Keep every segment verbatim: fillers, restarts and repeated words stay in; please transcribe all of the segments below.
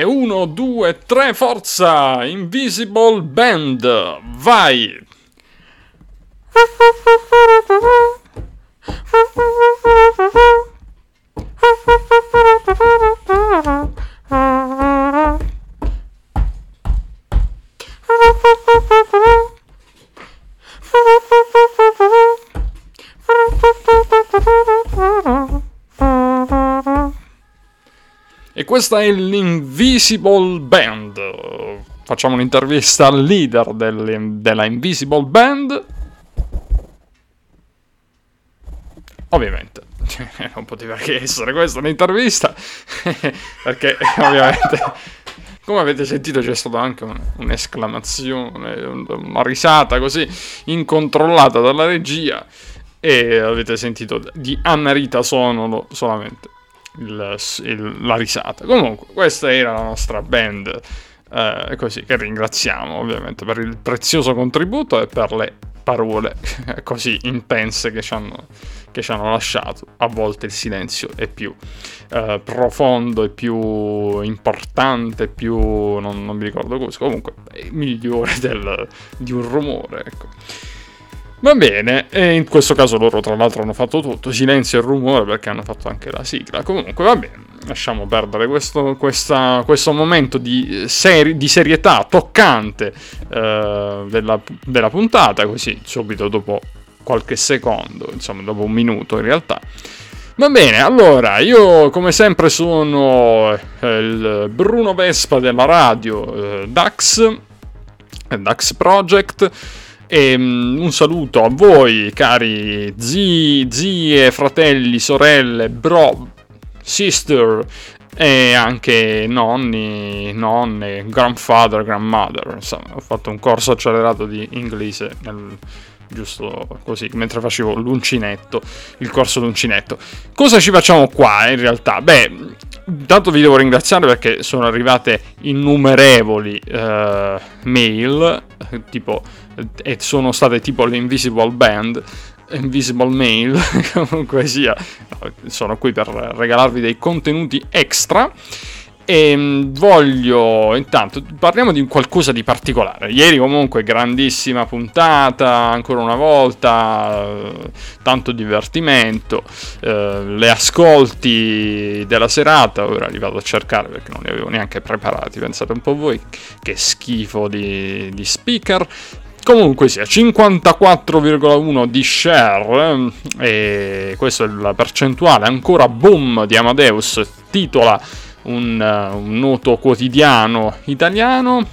E uno, due, tre, forza! Invisible Band, vai! E questa è l'Invisible Band. Facciamo un'intervista al leader del, della Invisible Band. Ovviamente non poteva che essere questa un'intervista perché ovviamente, come avete sentito, c'è stata anche un, un'esclamazione, una risata così incontrollata dalla regia, e avete sentito di Anarita Sonolo solamente Il, il, la risata. Comunque questa era la nostra band, eh, così, che ringraziamo ovviamente per il prezioso contributo e per le parole così intense che ci hanno, che ci hanno lasciato. A volte il silenzio è più eh, profondo, è più importante, più non, non mi ricordo cosa, comunque è migliore del, di un rumore, ecco. Va bene, e in questo caso loro tra l'altro hanno fatto tutto, silenzio e rumore, perché hanno fatto anche la sigla. Comunque va bene, lasciamo perdere questo, questa, questo momento di, seri, di serietà toccante eh, della, della puntata, così subito dopo qualche secondo, insomma dopo un minuto in realtà. Va bene, allora, io come sempre sono il Bruno Vespa della radio, eh, Dax, Dax Project. E un saluto a voi, cari zii, zie, fratelli, sorelle, bro, sister, e anche nonni, nonne, grandfather, grandmother. Insomma, ho fatto un corso accelerato di inglese nel, giusto così, mentre facevo l'uncinetto, il corso d'uncinetto. Cosa ci facciamo qua in realtà? Beh, intanto vi devo ringraziare perché sono arrivate innumerevoli eh, mail, tipo, e sono state tipo le Invisible Band, Invisible Mail, comunque sia, sono qui per regalarvi dei contenuti extra. E voglio, intanto parliamo di qualcosa di particolare. Ieri comunque grandissima puntata, ancora una volta, tanto divertimento, eh, le ascolti della serata. Ora li vado a cercare perché non li avevo neanche preparati, pensate un po' voi, che schifo di, di speaker. Comunque sia, cinquantaquattro virgola uno di share, e questa è la percentuale ancora boom di Amadeus, titola Un, un noto quotidiano italiano.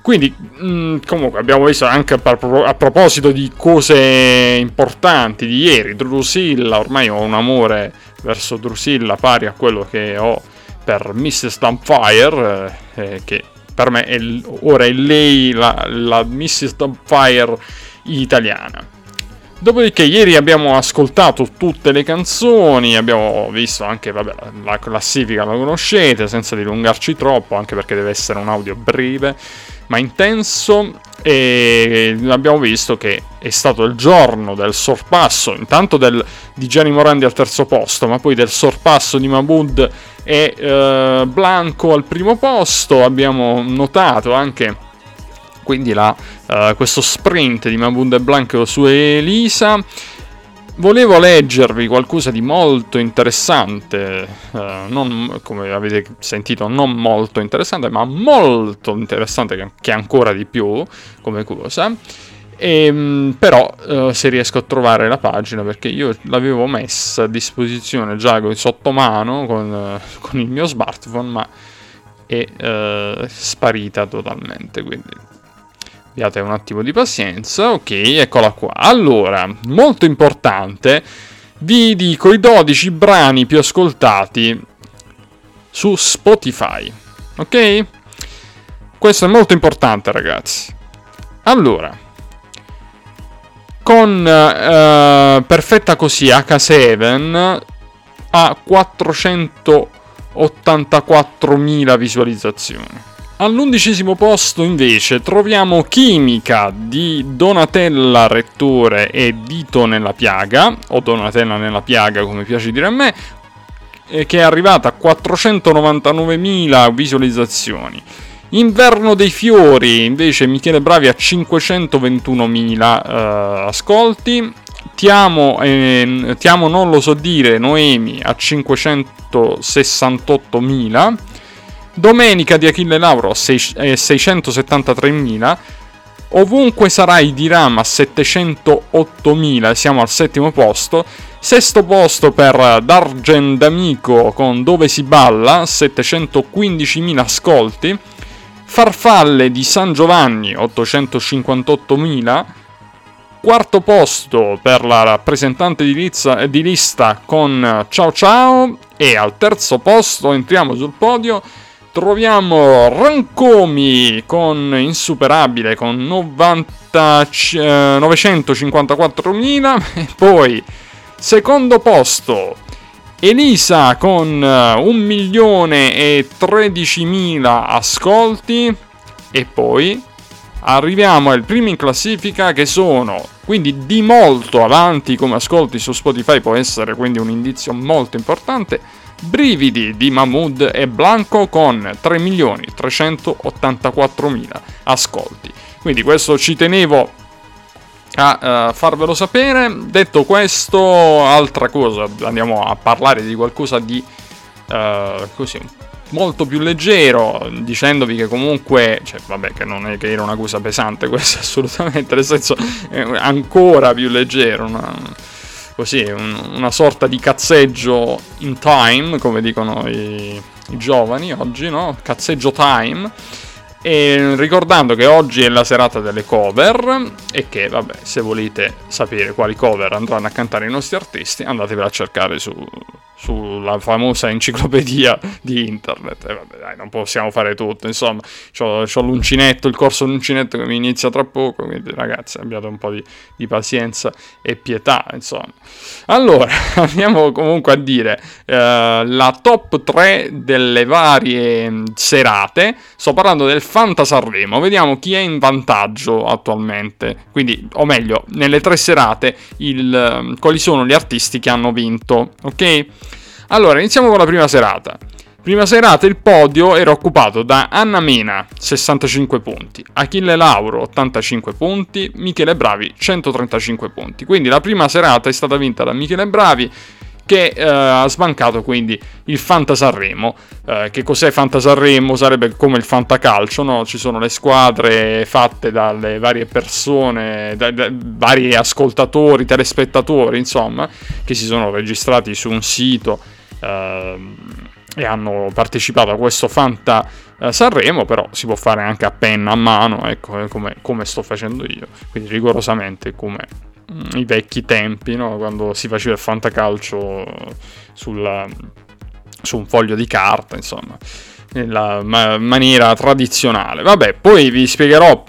Quindi mh, comunque abbiamo visto anche a, pro- a proposito di cose importanti di ieri, Drusilla. Ormai ho un amore verso Drusilla pari a quello che ho per missus Stampfire, eh, che per me è l- ora è lei la, la missus Stampfire italiana. Dopodiché ieri abbiamo ascoltato tutte le canzoni, abbiamo visto anche, vabbè, la classifica la conoscete, senza dilungarci troppo, anche perché deve essere un audio breve ma intenso. E abbiamo visto che è stato il giorno del sorpasso, intanto del, di Gianni Morandi al terzo posto, ma poi del sorpasso di Mahmood e eh, Blanco al primo posto. Abbiamo notato anche quindi la, uh, questo sprint di Mahmood e Blanco su Elisa. Volevo leggervi qualcosa di molto interessante, uh, non, come avete sentito, non molto interessante, ma molto interessante, che, che ancora di più come cosa. E, però uh, se riesco a trovare la pagina, perché io l'avevo messa a disposizione già sotto mano con, uh, con il mio smartphone, ma è uh, sparita totalmente, quindi abbiate un attimo di pazienza. Ok, eccola qua. Allora, molto importante, vi dico i dodici brani più ascoltati su Spotify. Ok? Questo è molto importante, ragazzi. Allora, con eh, perfetta così acca sette a quattrocentottantaquattromila visualizzazioni. All'undicesimo posto invece troviamo Chimica di Donatella Rettore e Dito nella piaga, o Donatella nella piaga come piace dire a me, che è arrivata a quattrocentonovantanovemila visualizzazioni. Inverno dei fiori, invece Michele Bravi a cinquecentoventunomila eh, ascolti. Ti amo, eh, ti amo non lo so dire, Noemi a cinquecentosessantottomila. Domenica di Achille Lauro a seicentosettantatremila. Ovunque sarai di Rama a settecentottomila, siamo al settimo posto. Sesto posto per Dargen D'Amico con Dove si balla, settecentoquindicimila ascolti. Farfalle di Sangiovanni, ottocentocinquantottomila. Quarto posto per la rappresentante di, Lizza, di lista con Ciao Ciao. E al terzo posto, entriamo sul podio, troviamo Rancomi con Insuperabile con novecentocinquantaquattromila. E poi secondo posto Elisa con un milione e tredicimila ascolti. E poi arriviamo al primo in classifica, che sono quindi di molto avanti come ascolti su Spotify, può essere quindi un indizio molto importante, Brividi di Mahmood e Blanco con tre milioni trecentottantaquattromila ascolti. Quindi questo ci tenevo a uh, farvelo sapere. Detto questo, altra cosa, andiamo a parlare di qualcosa di uh, così molto più leggero, dicendovi che comunque, cioè vabbè, che non è che era una cosa pesante questa assolutamente, nel senso è ancora più leggero, una... così, un, una sorta di cazzeggio in time, come dicono i, i giovani oggi, no? Cazzeggio time. E ricordando che oggi è la serata delle cover e che, vabbè, se volete sapere quali cover andranno a cantare i nostri artisti, andatevela a cercare su sulla famosa enciclopedia di internet. E vabbè, dai, non possiamo fare tutto, insomma. C'ho, c'ho l'uncinetto, il corso l'uncinetto che mi inizia tra poco, quindi ragazzi abbiate un po' di, di pazienza e pietà, insomma. Allora, andiamo comunque a dire eh, la top tre delle varie serate. Sto parlando del Fantasanremo, vediamo chi è in vantaggio attualmente, quindi, o meglio, nelle tre serate, il, quali sono gli artisti che hanno vinto, ok? Allora, iniziamo con la prima serata. Prima serata il podio era occupato da Ana Mena, sessantacinque punti, Achille Lauro, ottantacinque punti, Michele Bravi, centotrentacinque punti. Quindi la prima serata è stata vinta da Michele Bravi, che eh, ha sbancato quindi il Fantasanremo. Eh, che cos'è Fantasanremo? Sarebbe come il fantacalcio, no? Ci sono le squadre fatte dalle varie persone, da, da vari ascoltatori, telespettatori, insomma, che si sono registrati su un sito eh, e hanno partecipato a questo Fantasanremo. Però si può fare anche a penna, a mano, ecco, come, come sto facendo io, quindi rigorosamente come i vecchi tempi, no? Quando si faceva il fantacalcio sulla, su un foglio di carta, insomma, nella ma- maniera tradizionale. Vabbè, poi vi spiegherò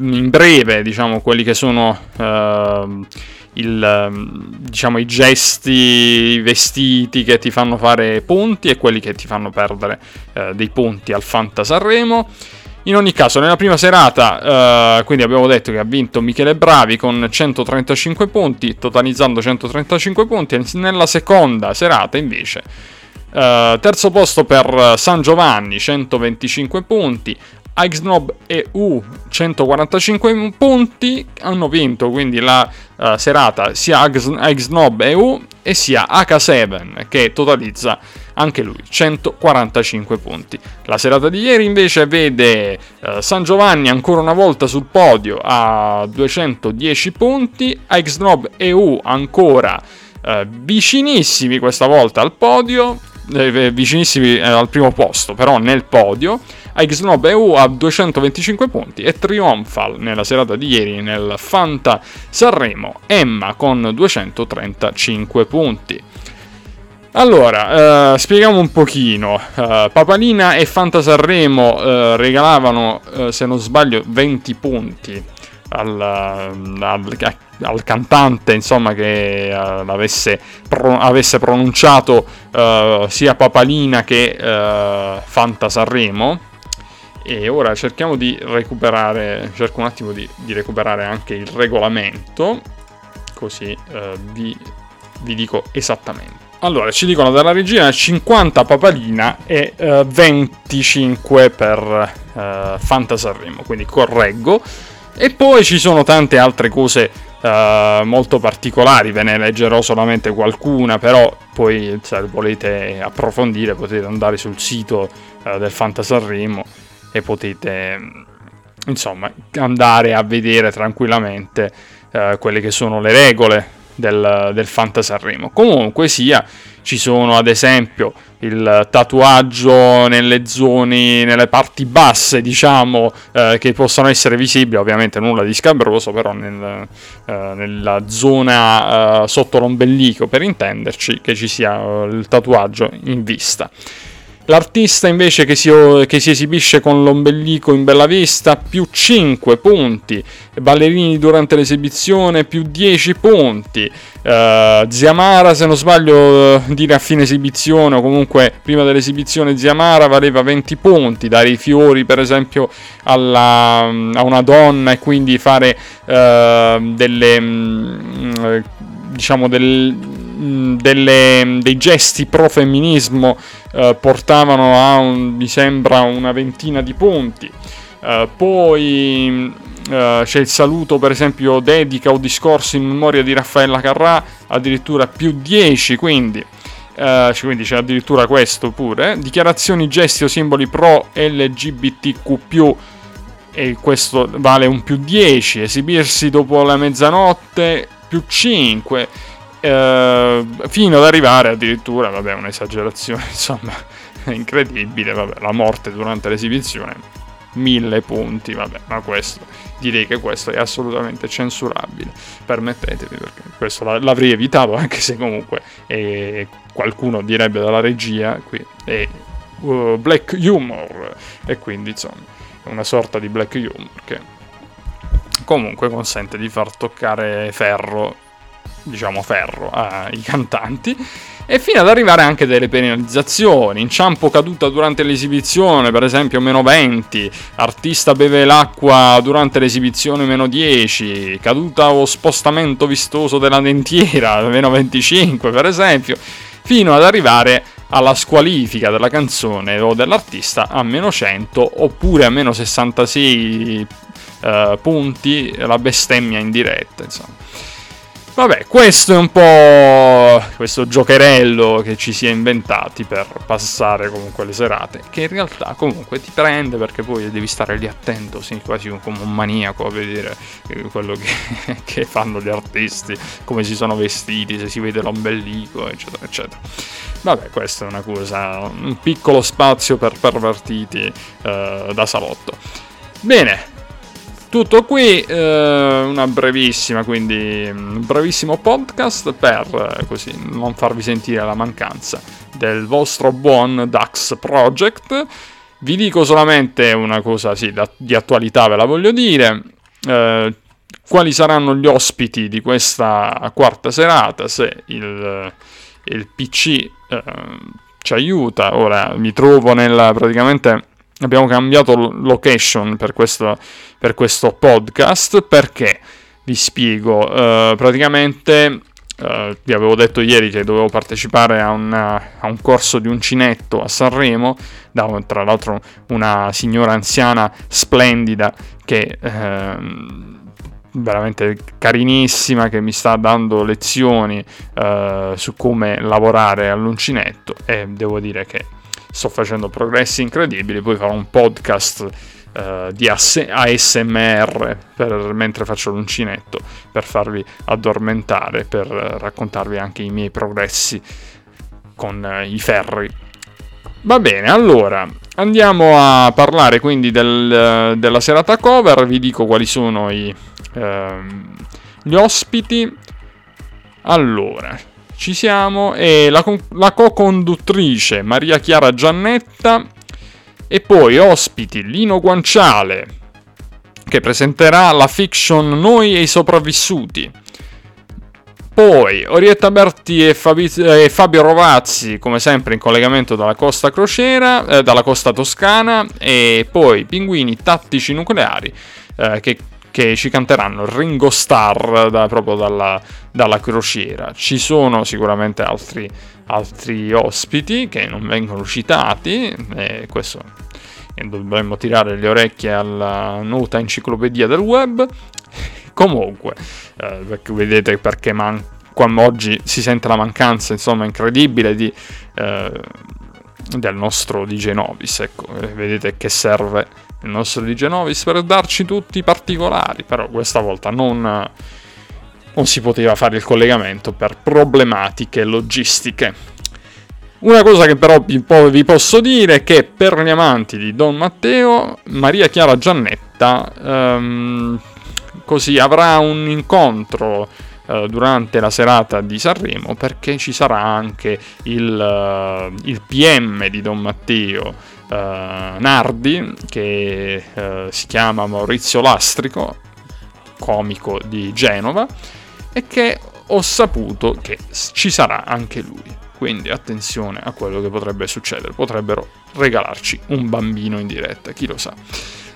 in breve, diciamo, quelli che sono eh, il, diciamo, i gesti, i vestiti che ti fanno fare punti e quelli che ti fanno perdere eh, dei punti al Fantasanremo. In ogni caso, nella prima serata, eh, quindi abbiamo detto che ha vinto Michele Bravi con centotrentacinque punti, totalizzando centotrentacinque punti. E nella seconda serata, invece, eh, terzo posto per Sangiovanni, centoventicinque punti, Hexnob E U, centoquarantacinque punti. Hanno vinto quindi la uh, serata sia Hexnob E U e sia acca sette, che totalizza anche lui centoquarantacinque punti. La serata di ieri invece vede uh, Sangiovanni ancora una volta sul podio a duecentodieci punti, Hexnob E U ancora uh, vicinissimi questa volta al podio, eh, vicinissimi eh, al primo posto, però nel podio. Hexnob E U ha duecentoventicinque punti e trionfa nella serata di ieri nel Fantasanremo EMMA con duecentotrentacinque punti. Allora, eh, spieghiamo un pochino. Eh, Papalina e Fantasanremo eh, regalavano, eh, se non sbaglio, venti punti al, al, al cantante, insomma, che eh, avesse, pro, avesse pronunciato eh, sia Papalina che eh, Fantasanremo. E ora cerchiamo di recuperare, cerco un attimo di, di recuperare anche il regolamento, così eh, vi, vi dico esattamente. Allora, ci dicono dalla regina cinquanta papalina e eh, venticinque per eh, Fantasanremo, quindi correggo. E poi ci sono tante altre cose eh, molto particolari, ve ne leggerò solamente qualcuna, però poi se volete approfondire potete andare sul sito eh, del Fantasanremo e potete insomma andare a vedere tranquillamente eh, quelle che sono le regole del, del Fantasanremo. Comunque sia, ci sono ad esempio il tatuaggio nelle zone, nelle parti basse, diciamo, eh, che possono essere visibili, ovviamente nulla di scabroso, però nel, eh, nella zona eh, sotto l'ombelico, per intenderci, che ci sia eh, il tatuaggio in vista. L'artista invece che si, che si esibisce con l'ombelico in bella vista, più cinque punti. Ballerini durante l'esibizione, più dieci punti. Uh, Zia Mara, se non sbaglio, dire a fine esibizione o comunque prima dell'esibizione, Zia Mara valeva venti punti. Dare i fiori, per esempio, alla, a una donna e quindi fare uh, delle... diciamo del... Delle, dei gesti pro femminismo eh, portavano a un, mi sembra una ventina di punti. Eh, poi eh, c'è il saluto, per esempio, dedica o discorso in memoria di Raffaella Carrà, addirittura più dieci, quindi, eh, quindi c'è addirittura questo pure. Eh. Dichiarazioni, gesti o simboli pro L G B T Q più, e questo vale un più dieci. Esibirsi dopo la mezzanotte, più cinque. Eh, fino ad arrivare addirittura, vabbè, un'esagerazione insomma incredibile, vabbè, la morte durante l'esibizione, mille punti, vabbè, ma questo direi che questo è assolutamente censurabile, permettetemi, perché questo l'avrei evitato, anche se comunque eh, qualcuno direbbe dalla regia qui è uh, black humor, e quindi insomma una sorta di black humor che comunque consente di far toccare ferro, diciamo ferro, ai cantanti, e fino ad arrivare anche delle penalizzazioni. Inciampo, caduta durante l'esibizione, per esempio meno venti, artista beve l'acqua durante l'esibizione meno dieci, caduta o spostamento vistoso della dentiera meno venticinque, per esempio, fino ad arrivare alla squalifica della canzone o dell'artista a meno cento, oppure a meno sessantasei eh, punti la bestemmia in diretta, insomma. Vabbè, questo è un po' questo giocherello che ci si è inventati per passare comunque le serate, che in realtà comunque ti prende, perché poi devi stare lì attento, sì, quasi come un maniaco, a vedere quello che, che fanno gli artisti, come si sono vestiti, se si vede l'ombelico, eccetera, eccetera. Vabbè, questa è una cosa, un piccolo spazio per pervertiti eh, da salotto. Bene. Tutto qui, eh, una brevissima, quindi un brevissimo podcast per eh, così non farvi sentire la mancanza del vostro buon Dax Project. Vi dico solamente una cosa, sì, da, di attualità ve la voglio dire. Eh, quali saranno gli ospiti di questa quarta serata, se il, il P C eh, ci aiuta. Ora mi trovo nella praticamente... Abbiamo cambiato location per questo, per questo podcast, perché vi spiego. Eh, praticamente eh, vi avevo detto ieri che dovevo partecipare a, una, a un corso di uncinetto a Sanremo, da tra l'altro una signora anziana splendida che eh, veramente carinissima, che mi sta dando lezioni eh, su come lavorare all'uncinetto, e devo dire che sto facendo progressi incredibili. Poi farò un podcast uh, di A S M R per, mentre faccio l'uncinetto, per farvi addormentare, per raccontarvi anche i miei progressi con uh, i ferri. Va bene, allora andiamo a parlare quindi del, uh, della serata cover. Vi dico quali sono i, uh, gli ospiti. Allora, ci siamo, e la, la co-conduttrice Maria Chiara Giannetta, e poi ospiti Lino Guanciale, che presenterà la fiction Noi e i sopravvissuti, poi Orietta Berti e, Fabi, eh, Fabio Rovazzi, come sempre in collegamento dalla Costa Crociera, eh, dalla Costa Toscana, e poi Pinguini Tattici Nucleari, eh, che che ci canteranno Ringo Starr da, proprio dalla, dalla crociera. Ci sono sicuramente altri, altri ospiti che non vengono citati, e questo e dovremmo tirare le orecchie alla nota enciclopedia del web. Comunque, eh, perché vedete perché man- qua oggi si sente la mancanza, insomma, incredibile di, eh, del nostro D J Novis. Ecco, vedete che serve il nostro D J Novis per darci tutti i particolari, però questa volta non, non si poteva fare il collegamento per problematiche logistiche. Una cosa che però vi posso dire è che per gli amanti di Don Matteo, Maria Chiara Giannetta ehm, così avrà un incontro eh, durante la serata di Sanremo, perché ci sarà anche il, eh, il P M di Don Matteo eh, Nardi, che eh, si chiama Maurizio Lastrico, comico di Genova, e che ho saputo che ci sarà anche lui. Quindi attenzione a quello che potrebbe succedere, potrebbero regalarci un bambino in diretta, chi lo sa.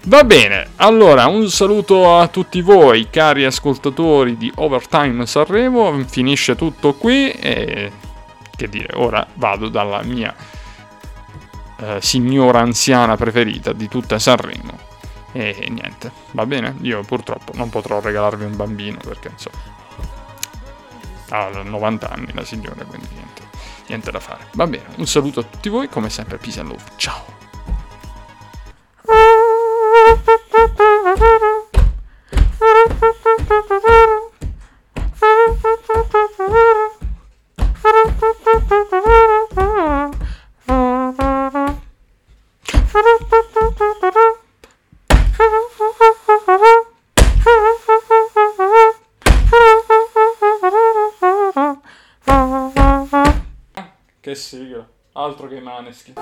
Va bene, allora un saluto a tutti voi cari ascoltatori di Overtime Sanremo, finisce tutto qui e che dire, ora vado dalla mia eh, signora anziana preferita di tutta Sanremo e, e niente, va bene? Io purtroppo non potrò regalarvi un bambino perché insomma ha novanta anni la signora, quindi niente. Niente da fare. Va bene, un saluto a tutti voi, come sempre peace and love. Ciao. Che sigla, altro che i Maneskin.